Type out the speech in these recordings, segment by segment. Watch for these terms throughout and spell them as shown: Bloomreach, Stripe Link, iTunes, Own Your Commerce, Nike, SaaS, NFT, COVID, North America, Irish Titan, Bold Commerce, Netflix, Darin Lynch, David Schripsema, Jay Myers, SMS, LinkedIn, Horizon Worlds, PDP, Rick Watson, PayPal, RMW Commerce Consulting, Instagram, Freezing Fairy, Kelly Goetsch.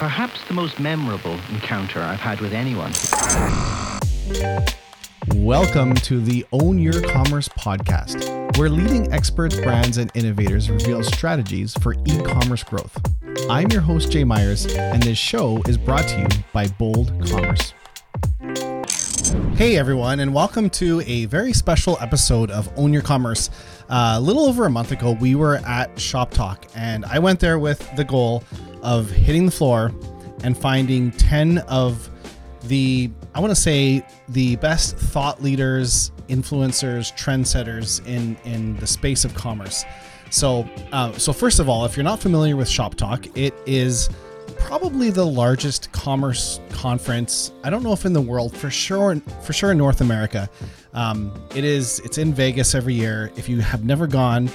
perhaps the most memorable encounter I've had with anyone. Welcome to the Own Your Commerce podcast, where leading experts, brands, and innovators reveal strategies for e-commerce growth. I'm your host, Jay Myers, and this show is brought to you by Bold Commerce. Hey everyone, and welcome to a very special episode of Own Your Commerce. A little over a month ago, we were at Shop Talk, and I went there with the goal of hitting the floor and finding 10 of the, I want to say, the best thought leaders, influencers, trendsetters in the space of commerce. So first of all, if you're not familiar with Shop Talk, it is probably the largest commerce conference. I don't know if in the world, for sure in North America. It's in Vegas every year. If you have never gone,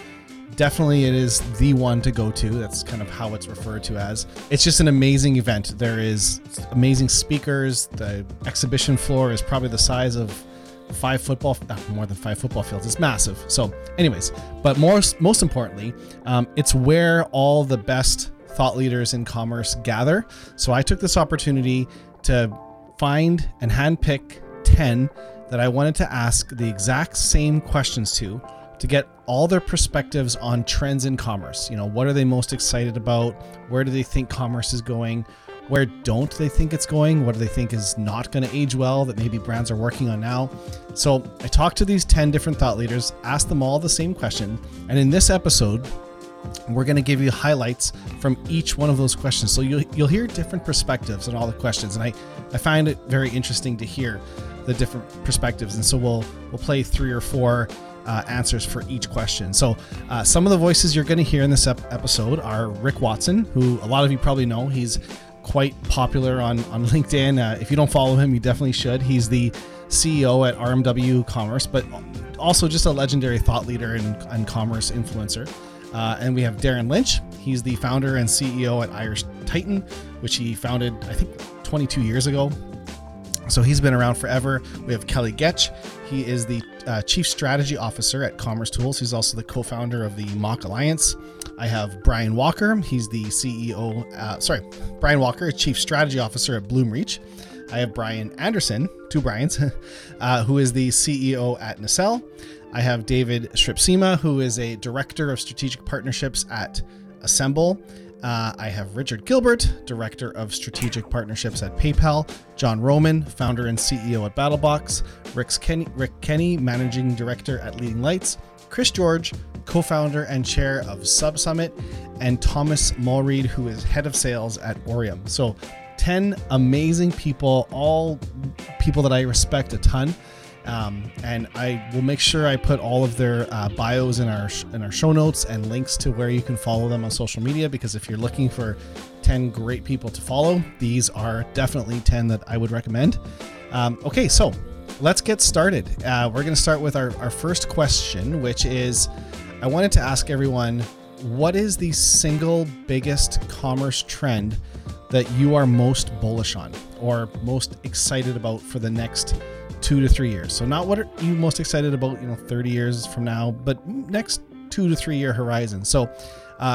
definitely it is the one to go to. That's kind of how it's referred to as. It's just an amazing event. There is amazing speakers. The exhibition floor is probably the size of more than five football fields. It's massive. So anyways, but most importantly, it's where all the best thought leaders in commerce gather. So I took this opportunity to find and handpick 10 that I wanted to ask the exact same questions to get all their perspectives on trends in commerce. You know, what are they most excited about? Where do they think commerce is going? Where don't they think it's going? What do they think is not going to age well that maybe brands are working on now? So I talked to these 10 different thought leaders, asked them all the same question. And in this episode, we're going to give you highlights from each one of those questions. So you'll hear different perspectives on all the questions. And I find it very interesting to hear the different perspectives. And so we'll play three or four answers for each question. So some of the voices you're going to hear in this episode are Rick Watson, who a lot of you probably know. He's quite popular on LinkedIn. If you don't follow him, you definitely should. He's the CEO at RMW Commerce, but also just a legendary thought leader and commerce influencer. And we have Darin Lynch. He's the founder and CEO at Irish Titan, which he founded, I think, 22 years ago. So he's been around forever. We have Kelly Goetsch. He is the Chief Strategy Officer at commercetools. He's also the co-founder of the MACH Alliance. I have Brian Walker. He's the Brian Walker, Chief Strategy Officer at Bloomreach. I have Brian Anderson, two Brians, who is the CEO at Nacelle. I have David Schripsema, who is a Director of Strategic Partnerships at Assemble. I have Richard Gilbert, Director of Strategic Partnerships at PayPal, John Roman, Founder and CEO at BattlBox, Rick Kenny, Managing Director at Leading Lights, Chris George, Co-Founder and Chair of SubSummit, and Thomas Mulreed, who is Head of Sales at Orium. So 10 amazing people, all people that I respect a ton. And I will make sure I put all of their bios in our show notes and links to where you can follow them on social media, because if you're looking for 10 great people to follow, these are definitely 10 that I would recommend. Okay, so let's get started. We're going to start with our first question, which is, I wanted to ask everyone, what is the single biggest commerce trend that you are most bullish on or most excited about for the next 2 to 3 years? So not what are you most excited about, 30 years from now, but next 2 to 3 year horizon. So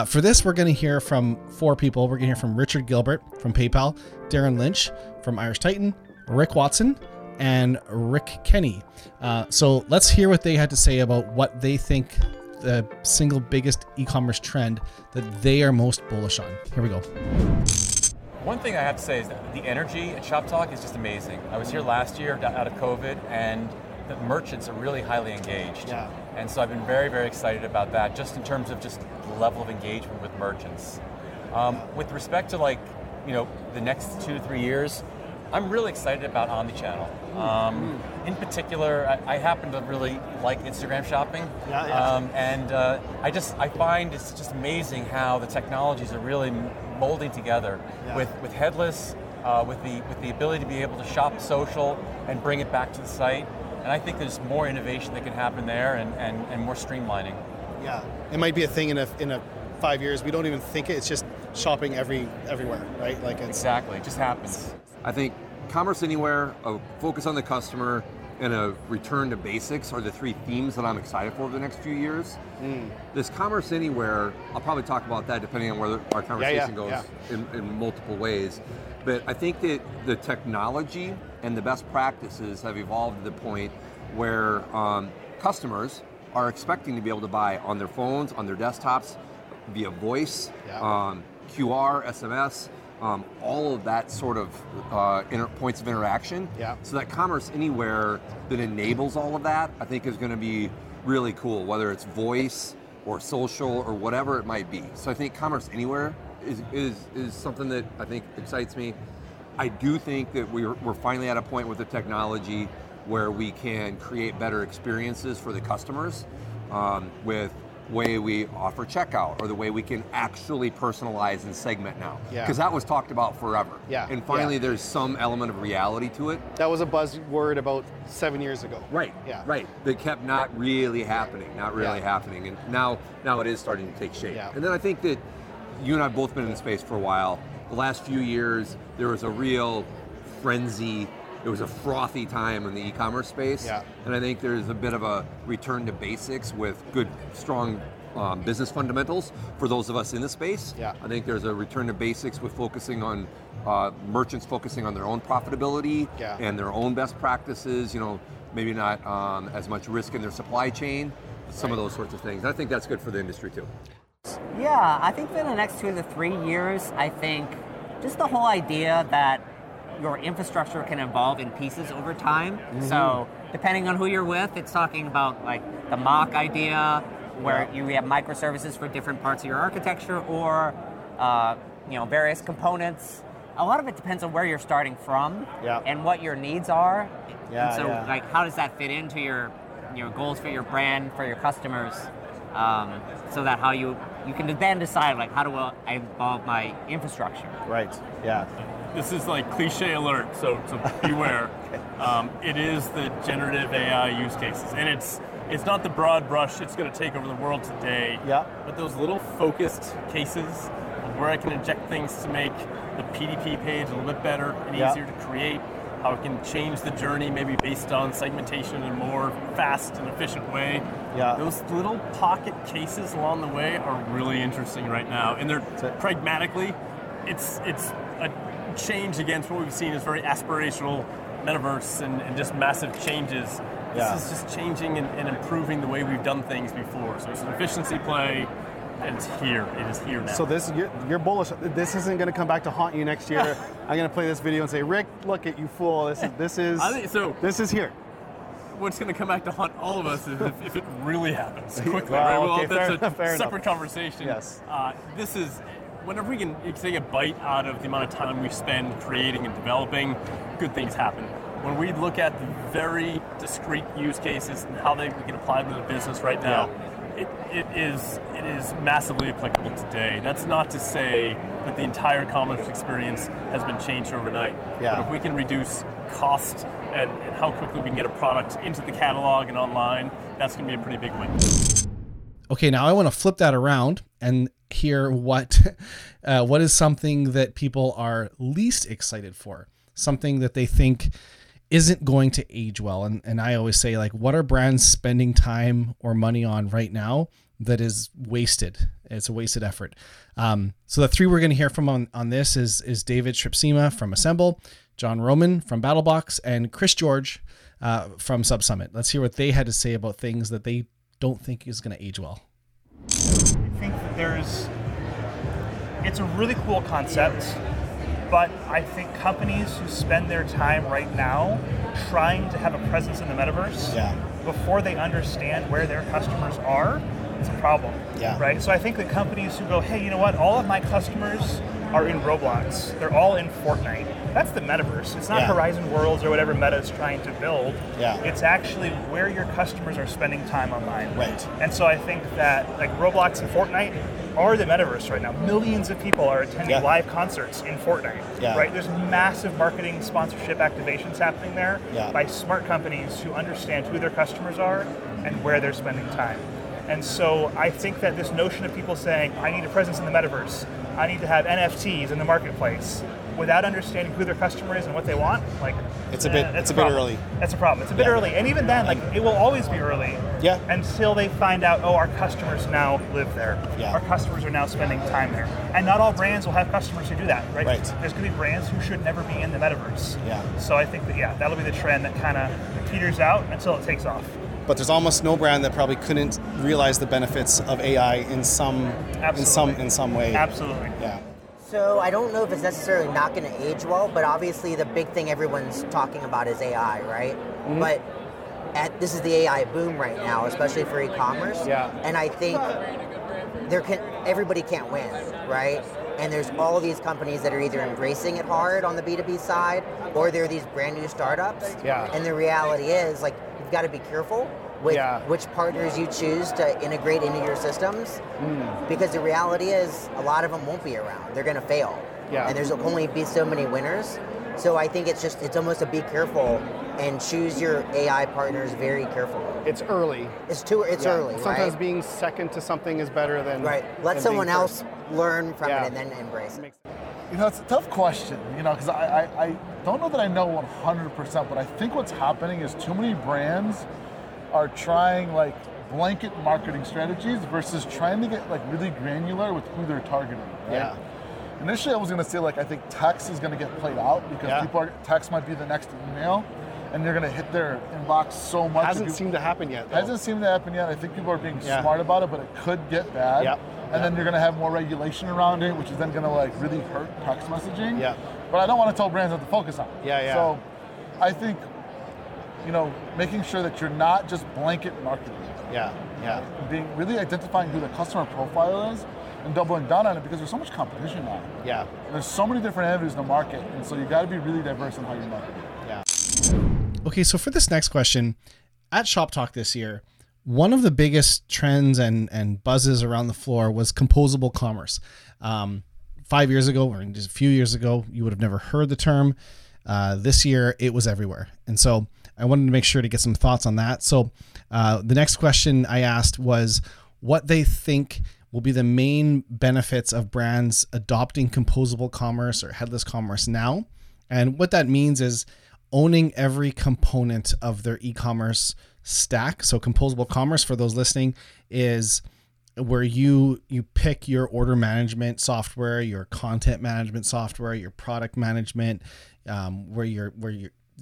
for this, we're going to hear from four people. We're going to hear from Richard Gilbert from PayPal, Darin Lynch from Irish Titan, Rick Watson, and Rick Kenny. So let's hear what they had to say about what they think the single biggest e-commerce trend that they are most bullish on. Here we go. One thing I have to say is that the energy at Shop Talk is just amazing. I was here last year out of COVID, and the merchants are really highly engaged. Yeah. And so I've been very, very excited about that, just in terms of just the level of engagement with merchants. With respect to the next 2 to 3 years, I'm really excited about omnichannel. In particular, I happen to really like Instagram shopping. Yeah, yeah. I find it's just amazing how the technologies are really molding together, yeah, with headless, with the ability to be able to shop social and bring it back to the site. And I think there's more innovation that can happen there and more streamlining. Yeah, it might be a thing in 5 years. We don't even think it's just shopping everywhere, right? Exactly, it just happens. I think commerce anywhere, a focus on the customer, and a return to basics are the three themes that I'm excited for over the next few years. This Commerce Anywhere, I'll probably talk about that depending on where our conversation goes in multiple ways. But I think that the technology and the best practices have evolved to the point where customers are expecting to be able to buy on their phones, on their desktops, via voice, QR, SMS, all of that sort of points of interaction. So that Commerce Anywhere that enables all of that, I think is going to be really cool, whether it's voice or social or whatever it might be. So I think Commerce Anywhere is something that I think excites me. I do think that we're finally at a point with the technology where we can create better experiences for the customers with way we offer checkout or the way we can actually personalize and segment now. Because that was talked about forever. And finally there's some element of reality to it. That was a buzzword about 7 years ago. Right. That kept not really happening, not really happening. And now it is starting to take shape. And then I think that you and I have both been in the space for a while. The last few years, there was a real frenzy. It was a frothy time in the e-commerce space, and I think there's a bit of a return to basics with good, strong business fundamentals for those of us in the space. I think there's a return to basics with focusing on merchants focusing on their own profitability and their own best practices, you know, maybe not as much risk in their supply chain, some of those sorts of things. And I think that's good for the industry too. Yeah, I think for the next 2 to 3 years, I think just the whole idea that your infrastructure can evolve in pieces over time. So depending on who you're with, it's talking about like the MACH idea, where you have microservices for different parts of your architecture, or you know, various components. A lot of it depends on where you're starting from and what your needs are. And so like, how does that fit into your goals for your brand, for your customers? So that how you can then decide like, how do I evolve my infrastructure? Right. Yeah. This is like cliche alert, so beware. It is the generative AI use cases, and it's not the broad brush it's going to take over the world today. Yeah. But those little focused cases of where I can inject things to make the PDP page a little bit better and easier to create, how it can change the journey maybe based on segmentation in a more fast and efficient way. Yeah. Those little pocket cases along the way are really interesting right now, and they're pragmatically, it's a change against what we've seen is very aspirational metaverse and just massive changes. This is just changing and improving the way we've done things before. So it's an efficiency play, and it's here. It is here now. So this, you're bullish. This isn't going to come back to haunt you next year. I'm going to play this video and say, Rick, look at you fool. This is here. What's going to come back to haunt all of us is if it really happens quickly. That's a separate conversation. Yes. This is... Whenever we can take a bite out of the amount of time we spend creating and developing, good things happen. When we look at the very discrete use cases and how we can apply them to the business right now, it is massively applicable today. That's not to say that the entire commerce experience has been changed overnight. But if we can reduce cost and how quickly we can get a product into the catalog and online, that's going to be a pretty big win. Okay, now I want to flip that around and hear what is something that people are least excited for, something that they think isn't going to age well. And I always say, like, what are brands spending time or money on right now that is wasted? It's a wasted effort. So the three we're going to hear from on this is David Schripsema from Assemble, John Roman from BattlBox, and Chris George from SubSummit. Let's hear what they had to say about things that they don't think is going to age well. I think that it's a really cool concept, but I think companies who spend their time right now trying to have a presence in the metaverse before they understand where their customers are, it's a problem, right? So I think the companies who go, hey, you know what, all of my customers are in Roblox, they're all in Fortnite. That's the metaverse. It's not Horizon Worlds or whatever Meta is trying to build. It's actually where your customers are spending time online. Right. And so I think that like Roblox and Fortnite are the metaverse right now. Millions of people are attending live concerts in Fortnite. Right? There's massive marketing sponsorship activations happening there by smart companies who understand who their customers are and where they're spending time. And so I think that this notion of people saying, I need a presence in the metaverse, I need to have NFTs in the marketplace, without understanding who their customer is and what they want, like it's a bit early. That's a problem. It's a bit early, and even then, like it will always be early. Yeah. Until they find out, oh, our customers now live there. Yeah. Our customers are now spending time there, and not all brands will have customers who do that, right? Right. There's going to be brands who should never be in the metaverse. Yeah. So I think that that'll be the trend that kind of peters out until it takes off. But there's almost no brand that probably couldn't realize the benefits of AI in some in some way. Absolutely. Yeah. So I don't know if it's necessarily not going to age well, but obviously the big thing everyone's talking about is AI, right? Mm-hmm. But this is the AI boom right now, especially for e-commerce. Yeah. And I think everybody can't win, right? And there's all these companies that are either embracing it hard on the B2B side, or there are these brand new startups. Yeah. And the reality is, like, you've got to be careful with which partners you choose to integrate into your systems, because the reality is a lot of them won't be around. They're going to fail, and there's only be so many winners. So I think it's almost a be careful and choose your AI partners very carefully. It's early. It's early. Sometimes being second to something is better than Let someone else learn from it and then embrace it. You know, it's a tough question. You know, because I don't know that I know 100%, but I think what's happening is too many brands are trying like blanket marketing strategies versus trying to get like really granular with who they're targeting. Right? Yeah. Initially I was gonna say like, I think text is gonna get played out because text might be the next email and you're gonna hit their inbox so much. Hasn't seemed to happen yet. I think people are being smart about it, but it could get bad. Yeah. And then you're gonna have more regulation around it, which is then gonna like really hurt text messaging. Yeah. But I don't wanna tell brands what to focus on. Yeah, yeah. So I think, you know, making sure that you're not just blanket marketing. Yeah, yeah. Being really identifying who the customer profile is and doubling down on it because there's so much competition now. Yeah. There's so many different avenues in the market, and so you got to be really diverse in how you market. Yeah. Okay, so for this next question, at Shop Talk this year, one of the biggest trends and buzzes around the floor was composable commerce. 5 years ago, or just a few years ago, you would have never heard the term. This year, it was everywhere. And so I wanted to make sure to get some thoughts on that. So the next question I asked was what they think will be the main benefits of brands adopting composable commerce or headless commerce now. And what that means is owning every component of their e-commerce stack. So composable commerce, for those listening, is where you pick your order management software, your content management software, your product management, where you're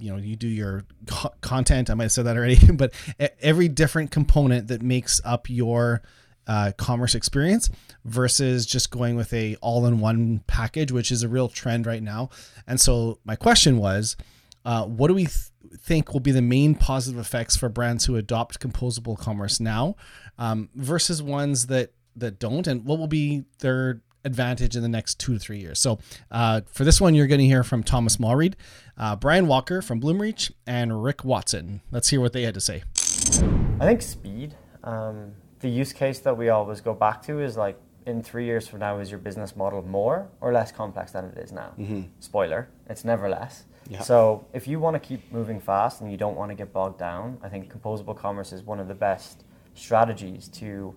you know, you do your content. I might have said that already, but every different component that makes up your commerce experience versus just going with a all-in-one package, which is a real trend right now. And so my question was, what do we think will be the main positive effects for brands who adopt composable commerce now versus ones that don't, and what will be their advantage in the next 2 to 3 years. So for this one, you're going to hear from Thomas Mulreed, Brian Walker from Bloomreach, and Rick Watson. Let's hear what they had to say. I think speed. The use case that we always go back to is like, in 3 years from now, is your business model more or less complex than it is now? Mm-hmm. Spoiler, it's never less. Yeah. So if you want to keep moving fast and you don't want to get bogged down, I think composable commerce is one of the best strategies to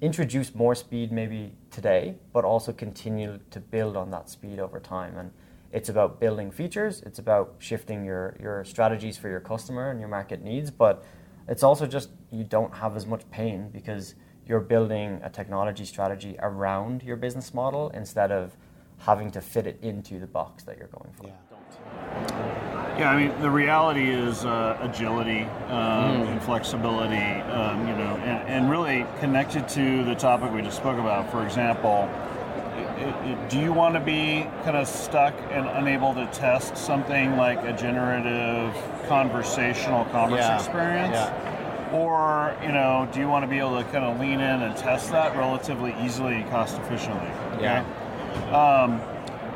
introduce more speed maybe today, but also continue to build on that speed over time. And it's about building features, it's about shifting your strategies for your customer and your market needs, but it's also just you don't have as much pain because you're building a technology strategy around your business model instead of having to fit it into the box that you're going for. Yeah, I mean, the reality is agility and flexibility, you know, and really connected to the topic we just spoke about. For example, do you want to be kind of stuck and unable to test something like a generative conversational commerce experience? Yeah. Or, you know, do you want to be able to kind of lean in and test that relatively easily and cost efficiently? Okay? Yeah.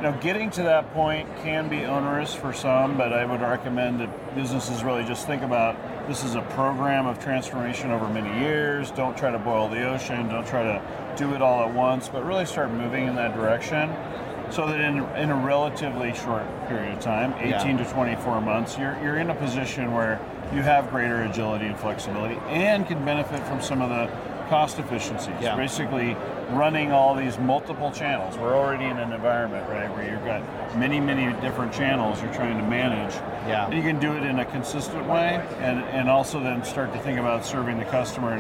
Now, getting to that point can be onerous for some, but I would recommend that businesses really just think about this is a program of transformation over many years. Don't try to boil the ocean. Don't try to do it all at once, but really start moving in that direction so that in a relatively short period of time, 18 to 24 months, you're in a position where you have greater agility and flexibility and can benefit from some of the cost efficiencies. Yeah. Basically, running all these multiple channels. We're already in an environment, right, where you've got many, many different channels you're trying to manage. Yeah. You can do it in a consistent way, and also then start to think about serving the customer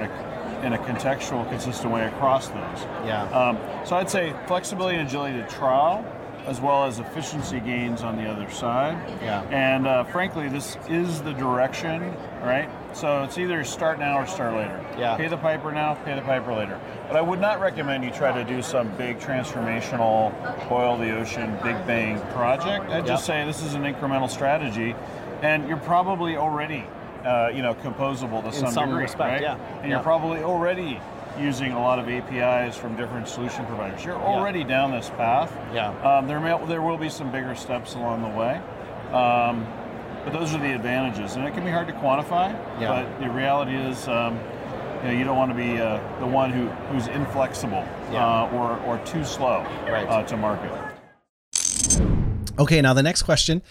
in a contextual, consistent way across those. Yeah. So I'd say flexibility and agility to trial, as well as efficiency gains on the other side. Yeah. And frankly, this is the direction, right? So it's either start now or start later. Yeah. Pay the piper now, pay the piper later. But I would not recommend you try to do some big transformational, boil the ocean, big bang project. I'd just say this is an incremental strategy, and you're probably already composable to some degree, respect, right? Yeah. And you're probably already using a lot of APIs from different solution providers. You're already down this path. Yeah. There will be some bigger steps along the way, but those are the advantages, and it can be hard to quantify. Yeah. But the reality is, you don't want to be the one who's inflexible or too slow to market. Okay, now the next question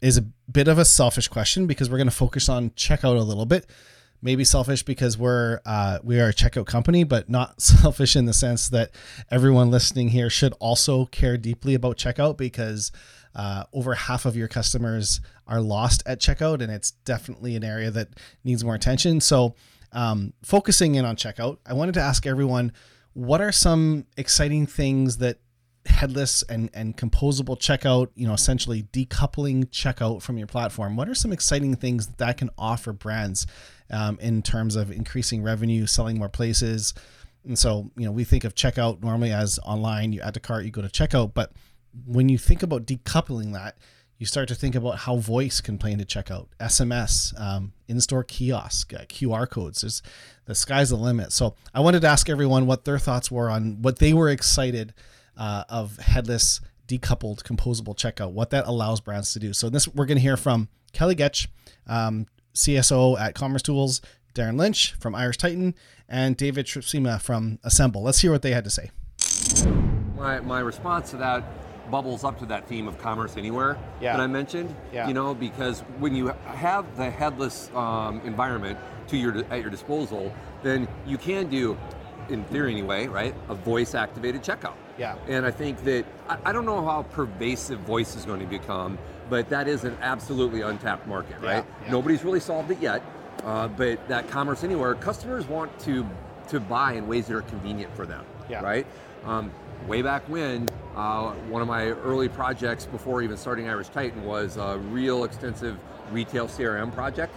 is a bit of a selfish question, because we're going to focus on checkout a little bit. Maybe selfish because we are a checkout company, but not selfish in the sense that everyone listening here should also care deeply about checkout, because over half of your customers are lost at checkout, and it's definitely an area that needs more attention. So focusing in on checkout, I wanted to ask everyone, what are some exciting things that headless and composable checkout, essentially decoupling checkout from your platform, what are some exciting things that can offer brands in terms of increasing revenue, selling more places? And so, we think of checkout normally as online, you add to cart, you go to checkout. But when you think about decoupling that, you start to think about how voice can play into checkout, SMS, in-store kiosk, QR codes. The sky's the limit. So I wanted to ask everyone what their thoughts were on what they were excited of headless, decoupled, composable checkout, what that allows brands to do. So this, we're going to hear from Kelly Goetsch, CSO at commercetools, Darin Lynch from Irish Titan, and David Schripsema from Assemble. Let's hear what they had to say. My response to that bubbles up to that theme of commerce anywhere that I mentioned, because when you have the headless environment at your disposal, then you can do, in theory anyway, right, a voice-activated checkout. Yeah. And I think that, I don't know how pervasive voice is going to become, but that is an absolutely untapped market, right? Yeah. Nobody's really solved it yet, but that commerce anywhere, customers want to buy in ways that are convenient for them, right? Way back when, one of my early projects before even starting Irish Titan was a real extensive retail CRM project,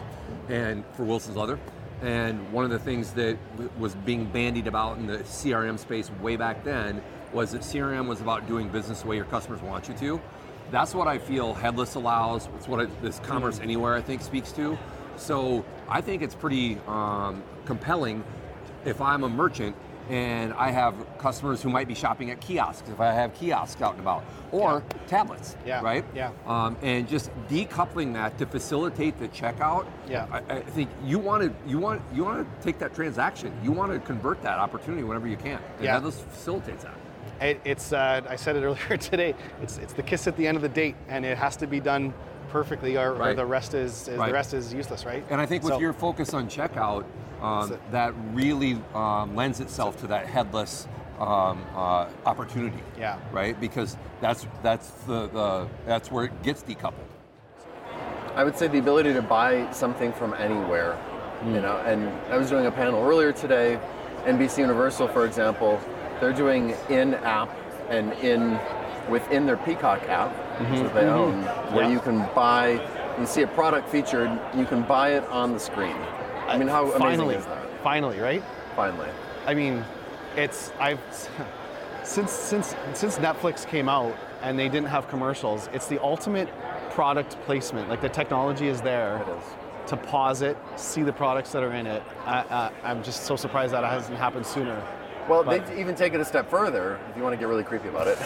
and for Wilson's Leather. And one of the things that was being bandied about in the CRM space way back then was that CRM was about doing business the way your customers want you to. That's what I feel headless allows. It's what this commerce anywhere, I think, speaks to. So I think it's pretty compelling if I'm a merchant and I have customers who might be shopping at kiosks, if I have kiosks out and about, or tablets, right? Yeah. And just decoupling that to facilitate the checkout. Yeah. I think you want to take that transaction. You want to convert that opportunity whenever you can. And that facilitates that. It's I said it earlier today. It's the kiss at the end of the date, and it has to be done perfectly, or the rest is the rest is useless, right? And I think with your focus on checkout, that really lends itself to that headless opportunity, right? Because that's where it gets decoupled. I would say the ability to buy something from anywhere, And I was doing a panel earlier today, NBC Universal, for example, they're doing in-app and within their Peacock app, mm-hmm. that they own, where you can see a product featured, you can buy it on the screen. I mean, how amazing is that? Finally, right? Finally. I mean, since Netflix came out and they didn't have commercials, it's the ultimate product placement. Like, the technology is there. It is. To pause it, see the products that are in it. I'm just so surprised that it hasn't happened sooner. Well, they even take it a step further, if you want to get really creepy about it,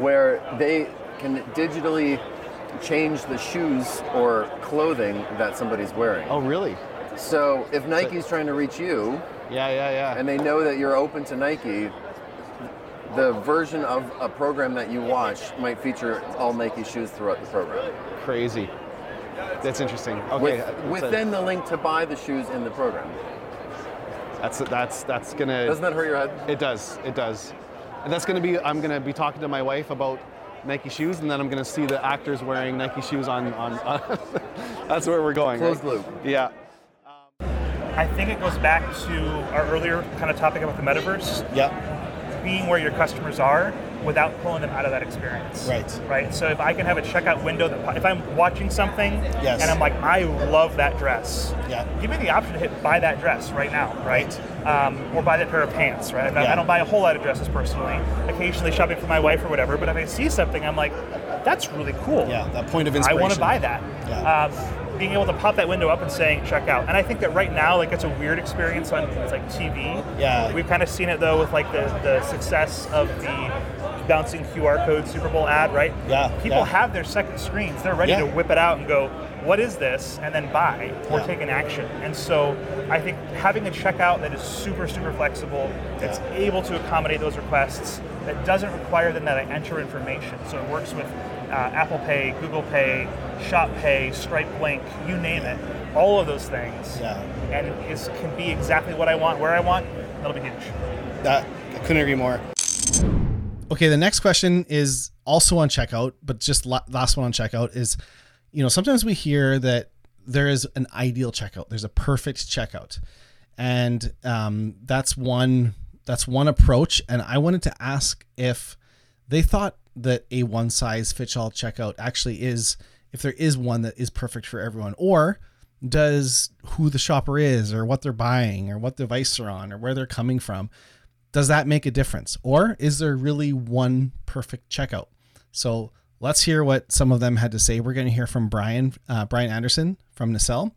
where they can digitally change the shoes or clothing that somebody's wearing. Oh, really? So if Nike's trying to reach you, and they know that you're open to Nike, the version of a program that you watch might feature all Nike shoes throughout the program. Crazy. That's interesting. Okay. Within the link to buy the shoes in the program. That's gonna. Doesn't that hurt your head? It does. It does. And that's gonna be. I'm gonna be talking to my wife about Nike shoes, and then I'm gonna see the actors wearing Nike shoes on that's where we're going. Closed loop. Yeah. I think it goes back to our earlier kind of topic about the metaverse. Yeah. Being where your customers are without pulling them out of that experience. Right. Right. So if I can have a checkout window, that if I'm watching something yes. and I'm like, I love that dress. Yeah. Give me the option to hit buy that dress right now. Right. Or buy that pair of pants. Right. I don't buy a whole lot of dresses personally. Occasionally shopping for my wife or whatever. But if I see something, I'm like, that's really cool. Yeah. That point of inspiration. I want to buy that. Yeah. Being able to pop that window up and saying check out, and I think that right now like it's a weird experience on it's like TV. Yeah, we've kind of seen it though with like the success of the bouncing QR code Super Bowl ad, right? Yeah. People have their second screens; they're ready to whip it out and go, "What is this?" and then buy or take an action. And so I think having a checkout that is super, super flexible, that's able to accommodate those requests, that doesn't require them that I enter information. So it works with Apple Pay, Google Pay, Shop Pay, Stripe Link, you name it, all of those things, and it can be exactly what I want, where I want. That'll be huge. I couldn't agree more. Okay, the next question is also on checkout, but just last one on checkout is, you know, sometimes we hear that there is an ideal checkout. There's a perfect checkout. And that's one approach. And I wanted to ask if they thought that a one size fits all checkout actually is, if there is one that is perfect for everyone, or does who the shopper is or what they're buying or what device they're on or where they're coming from, does that make a difference? Or is there really one perfect checkout? So let's hear what some of them had to say. We're going to hear from Brian Anderson from Nacelle,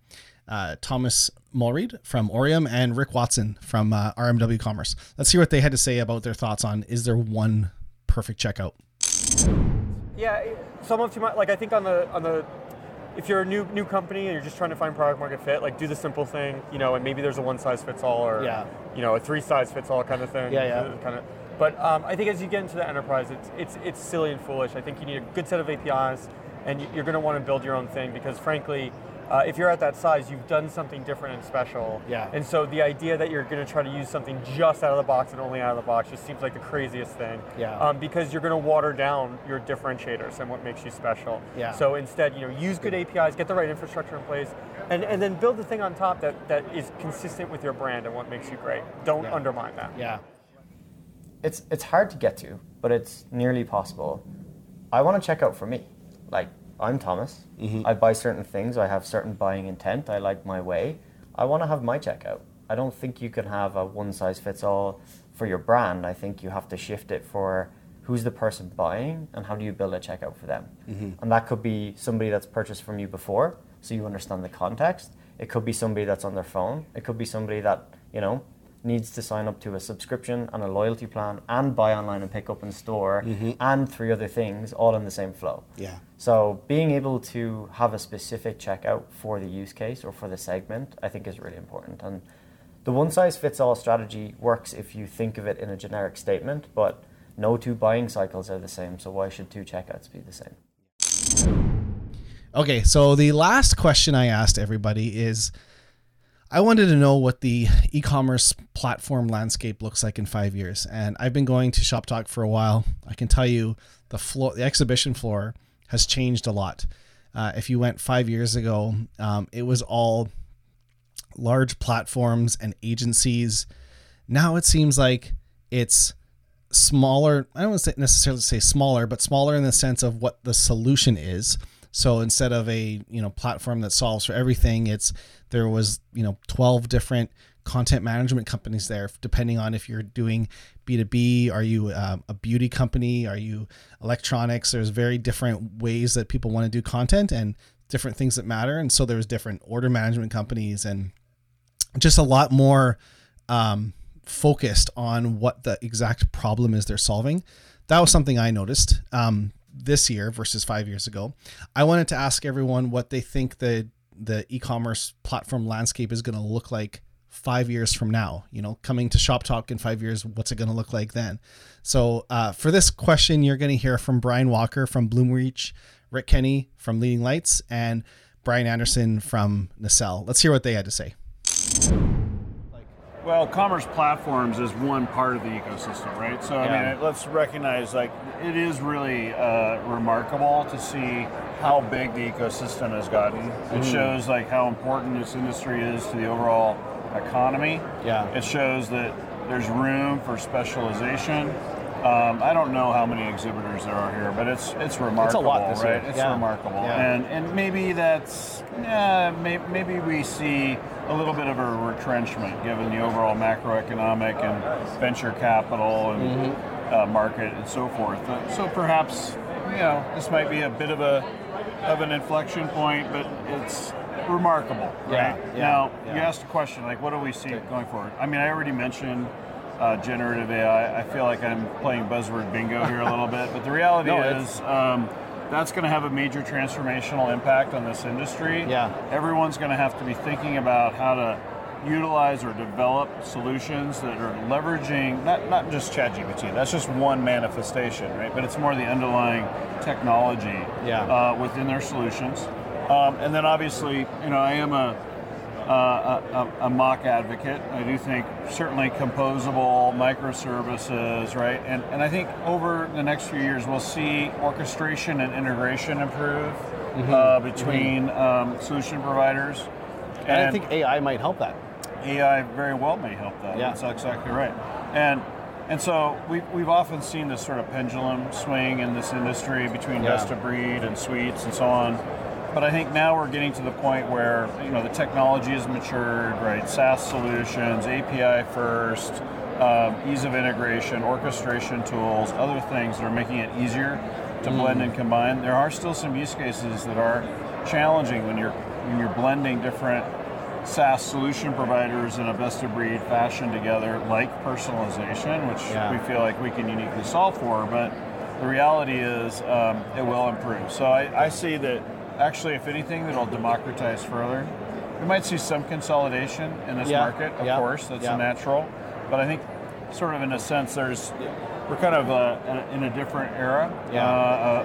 Thomas Mulreed from Orium, and Rick Watson from RMW Commerce. Let's hear what they had to say about their thoughts on, is there one perfect checkout? Yeah, some of you might, like I think on the if you're a new company and you're just trying to find product market fit, like do the simple thing, you know, and maybe there's a one size fits all or, you know, a three size fits all kind of thing. Yeah. Kind of. But I think as you get into the enterprise, it's silly and foolish. I think you need a good set of APIs, and you're going to want to build your own thing because, frankly, if you're at that size, you've done something different and special. Yeah. And so the idea that you're going to try to use something just out of the box and only out of the box just seems like the craziest thing. Yeah. Because you're going to water down your differentiators and what makes you special. Yeah. So instead, you know, use good APIs, get the right infrastructure in place, and then build the thing on top that is consistent with your brand and what makes you great. Don't undermine that. Yeah. It's hard to get to, but it's nearly possible. I want to check out for me. Like, I'm Thomas. Mm-hmm. I buy certain things. I have certain buying intent. I like my way. I want to have my checkout. I don't think you can have a one-size-fits-all for your brand. I think you have to shift it for who's the person buying and how do you build a checkout for them. Mm-hmm. And that could be somebody that's purchased from you before, so you understand the context. It could be somebody that's on their phone. It could be somebody that, you know, needs to sign up to a subscription and a loyalty plan and buy online and pick up in store and three other things all in the same flow. Yeah. So being able to have a specific checkout for the use case or for the segment, I think is really important. And the one size fits all strategy works if you think of it in a generic statement, but no two buying cycles are the same. So why should two checkouts be the same? Okay. So the last question I asked everybody is, I wanted to know what the e-commerce platform landscape looks like in 5 years. And I've been going to Shop Talk for a while. I can tell you the exhibition floor has changed a lot. If you went 5 years ago, it was all large platforms and agencies. Now it seems like it's smaller. I don't want to necessarily say smaller, but smaller in the sense of what the solution is. So instead of a, you know, platform that solves for everything, it's there was, you know, 12 different content management companies there, depending on if you're doing B2B, are you a beauty company, are you electronics? There's very different ways that people want to do content and different things that matter. And so there was different order management companies and just a lot more focused on what the exact problem is they're solving. That was something I noticed. This year versus 5 years ago. I wanted to ask everyone what they think the e-commerce platform landscape is going to look like 5 years from now. You know, coming to Shop Talk in 5 years, what's it going to look like then? So for this question, you're going to hear from Brian Walker from Bloomreach, Rick Kenny from Leading Lights, and Brian Anderson from Nacelle. Let's hear what they had to say. Well, commerce platforms is one part of the ecosystem, right? So, I mean, let's recognize, like, it is really remarkable to see how big the ecosystem has gotten. It shows, like, how important this industry is to the overall economy. Yeah. It shows that there's room for specialization. I don't know how many exhibitors there are here, but it's remarkable. It's a lot this year. It's remarkable. Yeah. And maybe that's, maybe we see a little bit of a retrenchment given the overall macroeconomic and venture capital and market and so forth. So perhaps, you know, this might be a bit of an inflection point, but it's remarkable, right? Yeah. Now, you asked a question, like, what do we see going forward? I mean, I already mentioned generative AI. I feel like I'm playing buzzword bingo here a little bit, but the reality is that's going to have a major transformational impact on this industry. Yeah. Everyone's going to have to be thinking about how to utilize or develop solutions that are leveraging, not just ChatGPT, that's just one manifestation, right? But it's more the underlying technology within their solutions. And then obviously, you know, I am a MACH advocate. I do think certainly composable microservices, right? And I think over the next few years we'll see orchestration and integration improve between solution providers. And I think AI might help that. AI very well may help that. Yeah. That's exactly right. And so we've often seen this sort of pendulum swing in this industry between best of breed and suites and so on. But I think now we're getting to the point where, you know, the technology has matured, right? SaaS solutions, API first, ease of integration, orchestration tools, other things that are making it easier to blend and combine. There are still some use cases that are challenging when you're blending different SaaS solution providers in a best-of-breed fashion together, like personalization, which we feel like we can uniquely solve for. But the reality is it will improve. So I see that. Actually, if anything, that'll democratize further. We might see some consolidation in this market, of course, that's natural. But I think, sort of in a sense, we're kind of in a different era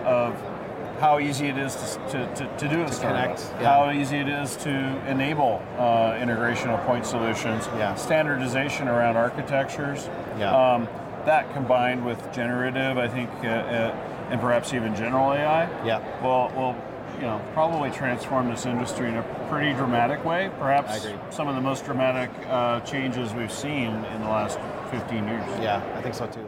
of how easy it is to do a startup, how easy it is to enable integration of point solutions, standardization around architectures. Yeah. That combined with generative, I think, and perhaps even general AI, will you know, probably transform this industry in a pretty dramatic way. Perhaps some of the most dramatic changes we've seen in the last 15 years. Yeah, I think so too.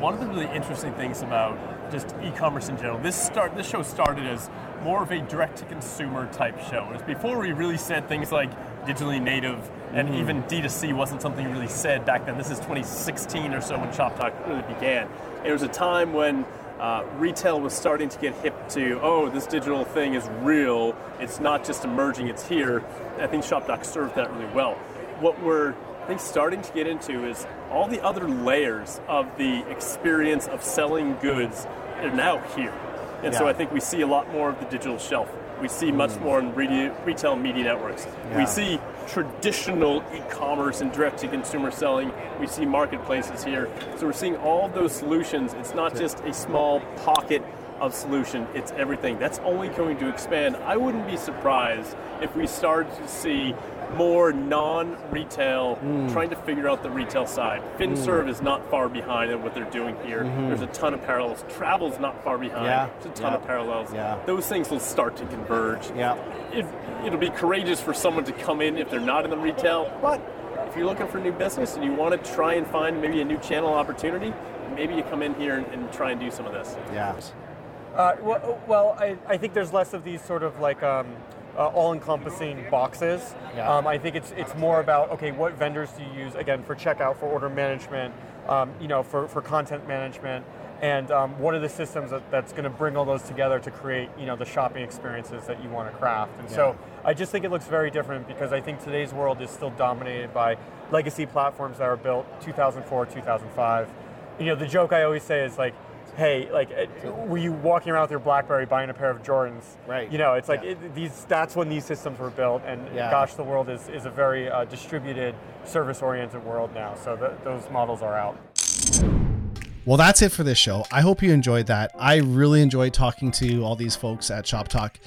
One of the really interesting things about just e-commerce in general, this show started as more of a direct-to-consumer type show. It was before we really said things like digitally native, and even D2C wasn't something really said back then. This is 2016 or so when Shop Talk really began. It was a time when retail was starting to get hip to, this digital thing is real, it's not just emerging, it's here. I think ShopDoc served that really well. What we're, I think, starting to get into is all the other layers of the experience of selling goods are now here. And so I think we see a lot more of the digital shelf. We see much more in retail media networks. Yeah. We see traditional e-commerce and direct-to-consumer selling. We see marketplaces here. So we're seeing all those solutions. It's not just a small pocket of solution. It's everything. That's only going to expand. I wouldn't be surprised if we started to see more non-retail trying to figure out the retail side. FinServe is not far behind in what they're doing here. There's a ton of parallels. Travel's not far behind. There's a ton of parallels. Those things will start to converge. It'll be courageous for someone to come in if they're not in the retail, but if you're looking for new business and you want to try and find maybe a new channel opportunity, maybe you come in here and try and do some of this. I think there's less of these sort of like all-encompassing boxes. I think it's more about, okay, what vendors do you use, again, for checkout, for order management, for content management, and what are the systems that's going to bring all those together to create, the shopping experiences that you want to craft. And so I just think it looks very different because I think today's world is still dominated by legacy platforms that are built 2004, 2005. The joke I always say is like, hey, like, were you walking around with your BlackBerry buying a pair of Jordans? Right. It's like that's when these systems were built, and gosh, the world is a very distributed, service-oriented world now, so those models are out. Well, that's it for this show. I hope you enjoyed that. I really enjoyed talking to all these folks at Shop Talk.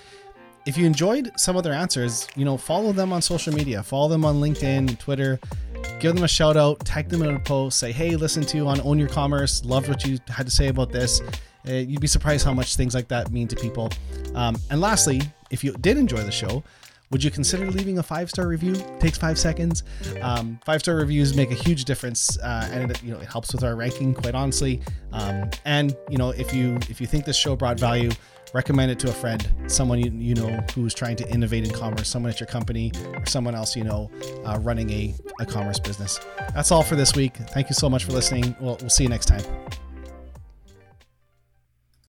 If you enjoyed some of their answers, you know, follow them on social media, follow them on LinkedIn, Twitter, give them a shout out, tag them in a post, say, hey, listen to on Own Your Commerce, loved what you had to say about this. You'd be surprised how much things like that mean to people. And lastly, if you did enjoy the show, would you consider leaving a 5-star review? It takes 5 seconds. 5-star reviews make a huge difference, and it, you know, it helps with our ranking, quite honestly. And you know, if you think this show brought value, recommend it to a friend, someone you know who's trying to innovate in commerce, someone at your company, or someone else you know running a commerce business. That's all for this week. Thank you so much for listening. We'll see you next time.